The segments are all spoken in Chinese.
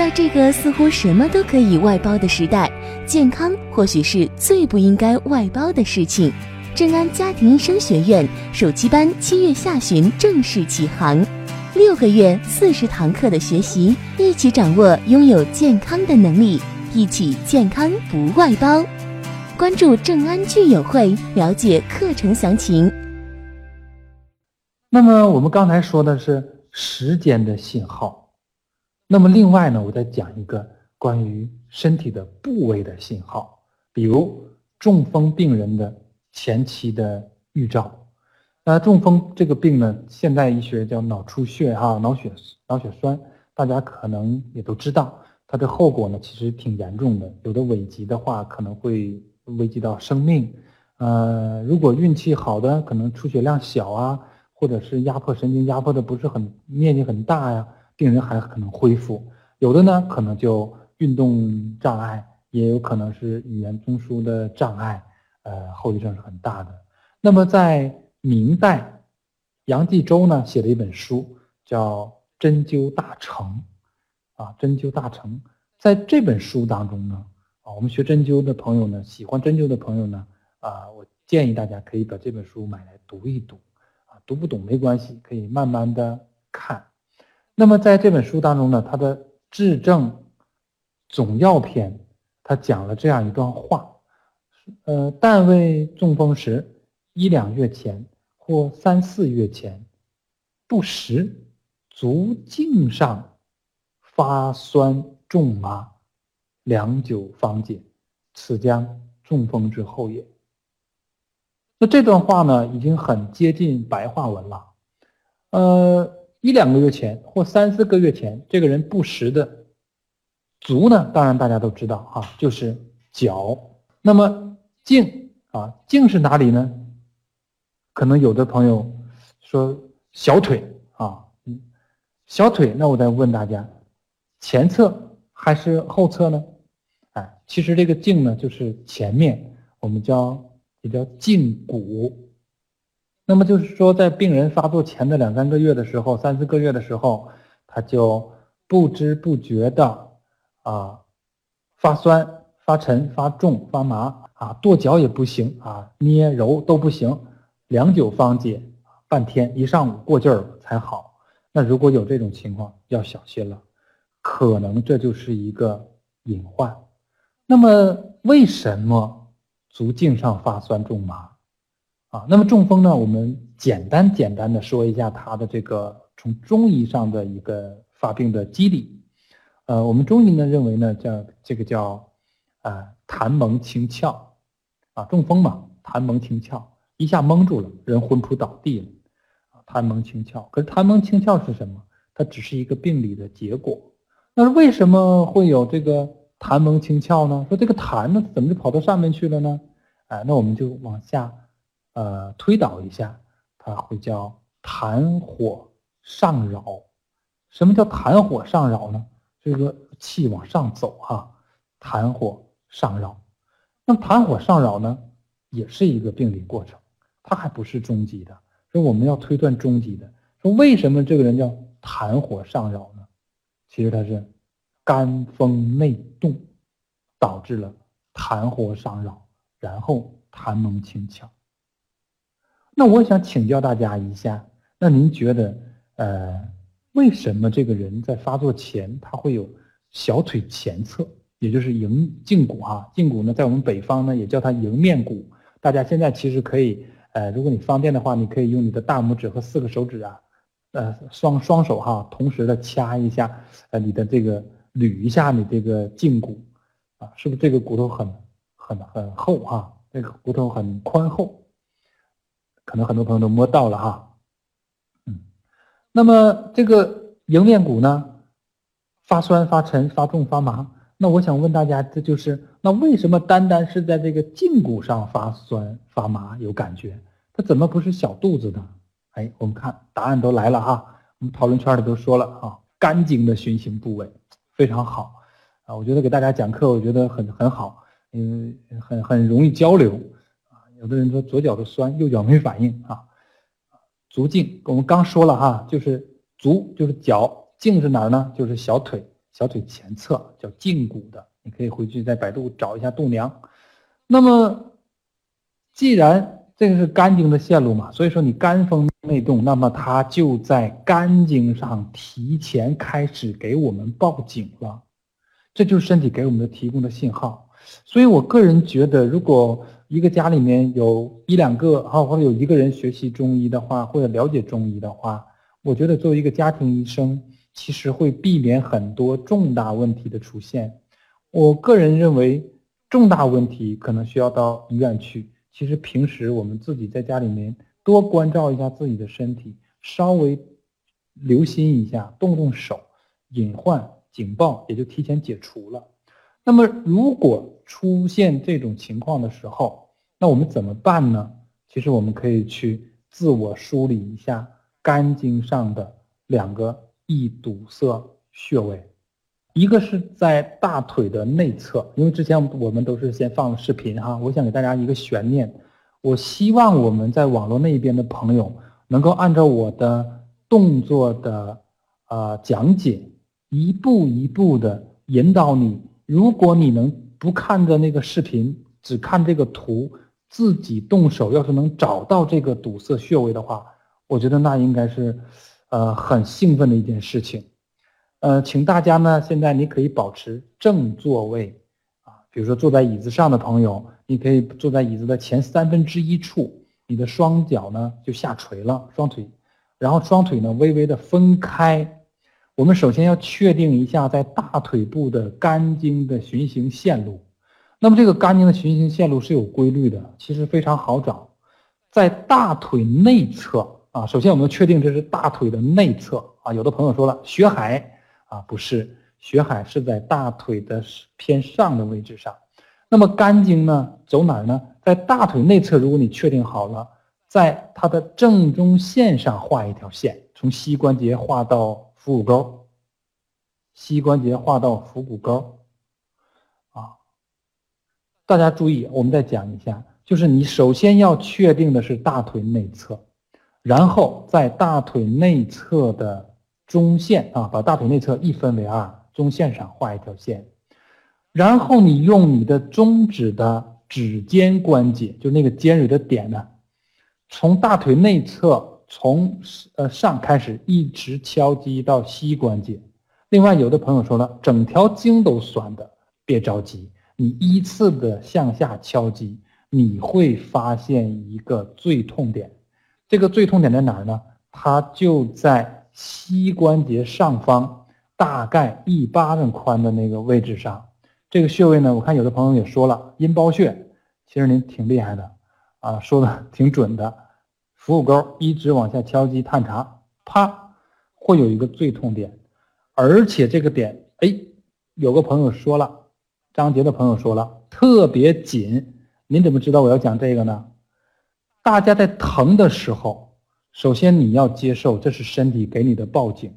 在这个似乎什么都可以外包的时代，健康或许是最不应该外包的事情。正安家庭医生学院暑期班7月下旬正式启航，6个月40堂课的学习，一起掌握拥有健康的能力，一起健康不外包。关注正安聚友会，了解课程详情。那么我们刚才说的是时间的信号，那么另外呢，我再讲一个关于身体的部位的信号，比如中风病人的前期的预兆。那中风这个病呢，现代医学叫脑出血啊，脑血栓，大家可能也都知道，它的后果呢其实挺严重的，有的危及的话可能会危及到生命。如果运气好的，可能出血量小啊，或者是压迫神经压迫的不是很面积很大呀，病人还可能恢复。有的呢可能就运动障碍，也有可能是语言中枢的障碍，后遗症是很大的。那么在明代，杨继洲呢写了一本书叫《针灸大成》啊，《针灸大成》在这本书当中呢，啊，我们学针灸的朋友呢，喜欢针灸的朋友呢，啊，我建议大家可以把这本书买来读一读啊，读不懂没关系，可以慢慢的看。那么在这本书当中呢，它的治症总要篇，它讲了这样一段话，但为中风时1-2月前或3-4月前，不时足胫上发酸重麻，2-9方解，此将中风之后也。那这段话呢，已经很接近白话文了。1-2个月前或3-4个月前，这个人不时的足呢，当然大家都知道啊，就是脚。那么胫啊，胫是哪里呢？可能有的朋友说小腿啊，小腿，那我再问大家，前侧还是后侧呢？哎，其实这个胫呢，就是前面，我们也叫胫骨。那么就是说，在病人发作前的2-3个月的时候，3-4个月的时候，他就不知不觉的啊发酸、发沉、发重、发麻啊，跺脚也不行啊，捏揉都不行。2-9方解，半天一上午过劲儿才好。那如果有这种情况，要小心了，可能这就是一个隐患。那么为什么足胫上发酸重麻啊？那么中风呢，我们简单的说一下它的这个从中医上的一个发病的机理。我们中医呢认为呢，这个叫痰蒙清窍啊，中风嘛，痰蒙清窍。一下蒙住了，人昏扑倒地了，痰蒙清窍。可是痰蒙清窍是什么？它只是一个病理的结果。那为什么会有这个痰蒙清窍呢？说这个痰呢，怎么就跑到上面去了呢？哎，那我们就往下推导一下，它会叫痰火上扰。什么叫痰火上扰呢？这个气往上走啊，痰火上扰。那痰火上扰呢，也是一个病理过程。它还不是终极的，所以我们要推断终极的。说为什么这个人叫痰火上扰呢？其实他是肝风内动，导致了痰火上扰，然后痰蒙清窍。那我想请教大家一下，那您觉得为什么这个人在发作前他会有小腿前侧，也就是胫骨啊？胫骨呢，在我们北方呢也叫它迎面骨。大家现在其实可以如果你方便的话，你可以用你的大拇指和4个手指啊，双手哈，同时的掐一下，你的这个捋一下你这个胫骨啊，是不是这个骨头很厚啊？这个骨头很宽厚，可能很多朋友都摸到了哈。那么这个迎面骨呢，发酸、发沉、发重、发麻。那我想问大家，这就是那为什么单单是在这个胫骨上发酸发麻有感觉，它怎么不是小肚子呢？哎，我们看答案都来了哈，我们讨论圈里都说了啊，肝经的循行部位非常好啊，我觉得给大家讲课，我觉得很好，很容易交流啊。有的人说左脚都酸，右脚没反应啊。足胫我们刚说了哈，就是足就是脚，胫是哪儿呢？就是小腿。小腿前侧，叫胫骨的。你可以回去在百度找一下度量。那么，既然这个是肝经的线路嘛，所以说你肝风内动，那么它就在肝经上提前开始给我们报警了，这就是身体给我们的提供的信号。所以我个人觉得，如果一个家里面有一两个啊，或者有一个人学习中医的话，或者了解中医的话，我觉得作为一个家庭医生，其实会避免很多重大问题的出现。我个人认为，重大问题可能需要到医院去。其实平时我们自己在家里面多关照一下自己的身体，稍微留心一下，动动手，隐患警报也就提前解除了。那么如果出现这种情况的时候，那我们怎么办呢？其实我们可以去自我梳理一下肝经上的两个易堵塞穴位，一个是在大腿的内侧，因为之前我们都是先放了视频哈，我想给大家一个悬念，我希望我们在网络那边的朋友能够按照我的动作的讲解，一步一步的引导你。如果你能不看着那个视频，只看这个图，自己动手，要是能找到这个堵塞穴位的话，我觉得那应该是很兴奋的一件事情。请大家呢，现在你可以保持正座位啊，比如说坐在椅子上的朋友，你可以坐在椅子的前1/3处，你的双脚呢就下垂了，双腿，然后双腿呢微微的分开。我们首先要确定一下在大腿部的肝经的循行线路。那么这个肝经的循行线路是有规律的，其实非常好找。在大腿内侧啊，首先我们确定这是大腿的内侧啊。有的朋友说了血海啊，不是，血海是在大腿的偏上的位置上。那么肝经呢走哪儿呢？在大腿内侧，如果你确定好了，在它的正中线上画一条线，从膝关节画到腹股沟，膝关节画到腹股沟啊。大家注意，我们再讲一下，就是你首先要确定的是大腿内侧，然后在大腿内侧的中线啊，把大腿内侧一分为二，中线上画一条线，然后你用你的中指的指尖关节，就那个尖锐的点呢，从大腿内侧从上开始一直敲击到膝关节。另外有的朋友说了，整条筋都酸的，别着急，你依次的向下敲击，你会发现一个最痛点。这个最痛点在哪儿呢？它就在膝关节上方大概1巴掌宽的那个位置上。这个穴位呢，我看有的朋友也说了阴包穴，其实您挺厉害的啊，说的挺准的。腹股沟一直往下敲击探查，啪，会有一个最痛点。而且这个点，哎，有个朋友说了，张杰的朋友说了，特别紧。您怎么知道我要讲这个呢？大家在疼的时候，首先你要接受这是身体给你的报警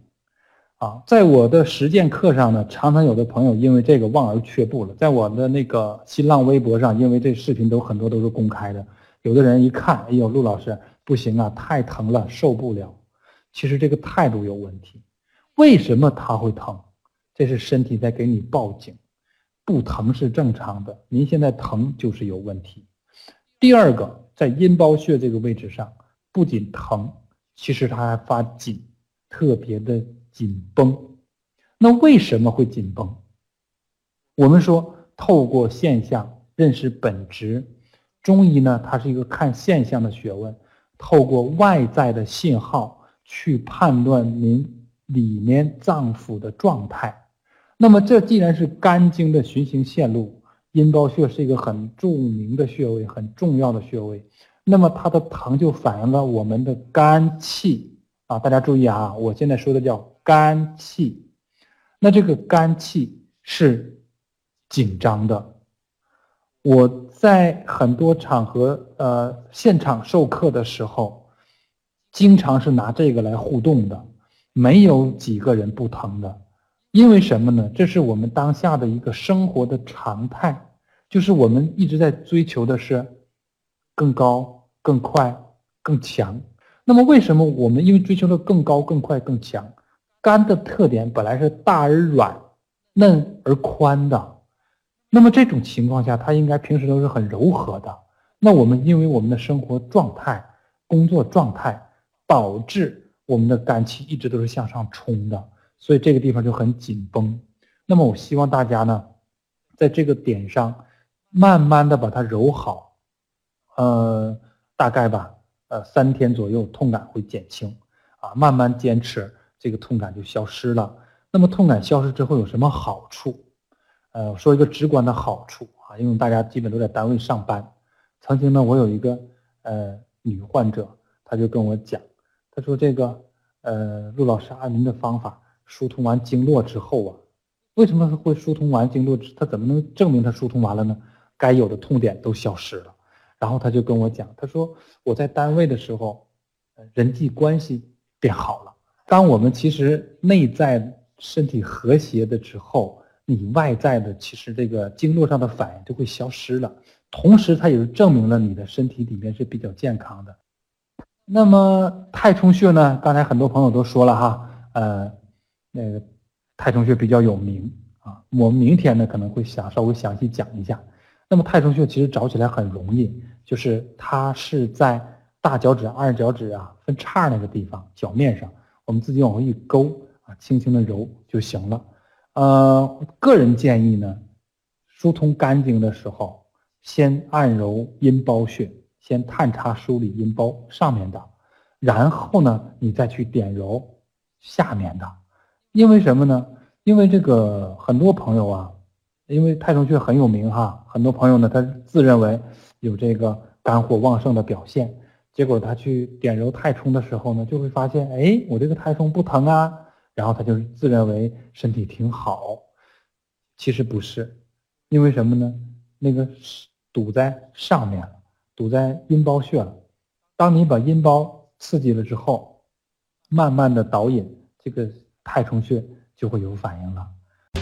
啊。在我的实践课上呢，常常有的朋友因为这个望而却步了。在我的那个新浪微博上，因为这视频都很多都是公开的，有的人一看，哎呦，陆老师不行啊，太疼了，受不了。其实这个态度有问题。为什么它会疼？这是身体在给你报警，不疼是正常的，您现在疼就是有问题。第二个，在阴包穴这个位置上，不仅疼，其实它还发紧，特别的紧绷。那为什么会紧绷？我们说透过现象认识本质，中医呢它是一个看现象的学问，透过外在的信号去判断您里面脏腑的状态。那么这既然是肝经的循行线路，阴包穴是一个很著名的穴位，很重要的穴位，那么它的疼就反映了我们的肝气啊。大家注意啊，我现在说的叫肝气。那这个肝气是紧张的。我在很多场合现场授课的时候，经常是拿这个来互动的，没有几个人不疼的。因为什么呢？这是我们当下的一个生活的常态，就是我们一直在追求的是更高、更快、更强。那么为什么我们因为追求的更高、更快、更强，肝的特点本来是大而软，嫩而宽的。那么这种情况下，它应该平时都是很柔和的。那我们因为我们的生活状态、工作状态，导致我们的肝气一直都是向上冲的，所以这个地方就很紧绷。那么我希望大家呢，在这个点上，慢慢的把它揉好，大概吧，3天左右痛感会减轻，啊，慢慢坚持，这个痛感就消失了。那么痛感消失之后有什么好处？我说一个直观的好处啊，因为大家基本都在单位上班。曾经呢，我有一个女患者，她就跟我讲，她说这个陆老师按您的方法疏通完经络之后啊，为什么会疏通完经络？她怎么能证明她疏通完了呢？该有的痛点都消失了。然后她就跟我讲，她说我在单位的时候，人际关系变好了。当我们其实内在身体和谐的之后，你外在的其实这个经络上的反应就会消失了，同时它也就证明了你的身体里面是比较健康的。那么太冲穴呢，刚才很多朋友都说了哈，那个太冲穴比较有名啊，我们明天呢可能会稍微详细讲一下。那么太冲穴其实找起来很容易，就是它是在大脚趾、二脚趾啊分叉那个地方脚面上，我们自己往回一勾啊，轻轻的揉就行了。个人建议呢，疏通肝经的时候，先按揉阴包穴，先探查梳理阴包上面的，然后呢，你再去点揉下面的。因为什么呢？因为这个很多朋友啊，因为太冲穴很有名哈，很多朋友呢，他自认为有这个肝火旺盛的表现，结果他去点揉太冲的时候呢，就会发现，哎，我这个太冲不疼啊。然后他就自认为身体挺好，其实不是，因为什么呢？那个堵在上面了，堵在阴包穴了。当你把阴包刺激了之后，慢慢的导引这个太冲穴就会有反应了。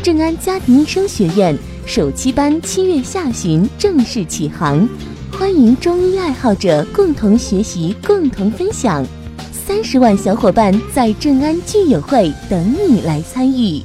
正安家庭医生学院首期班7月下旬正式启航，欢迎中医爱好者共同学习，共同分享。30万小伙伴在正安聚友会等你来参与。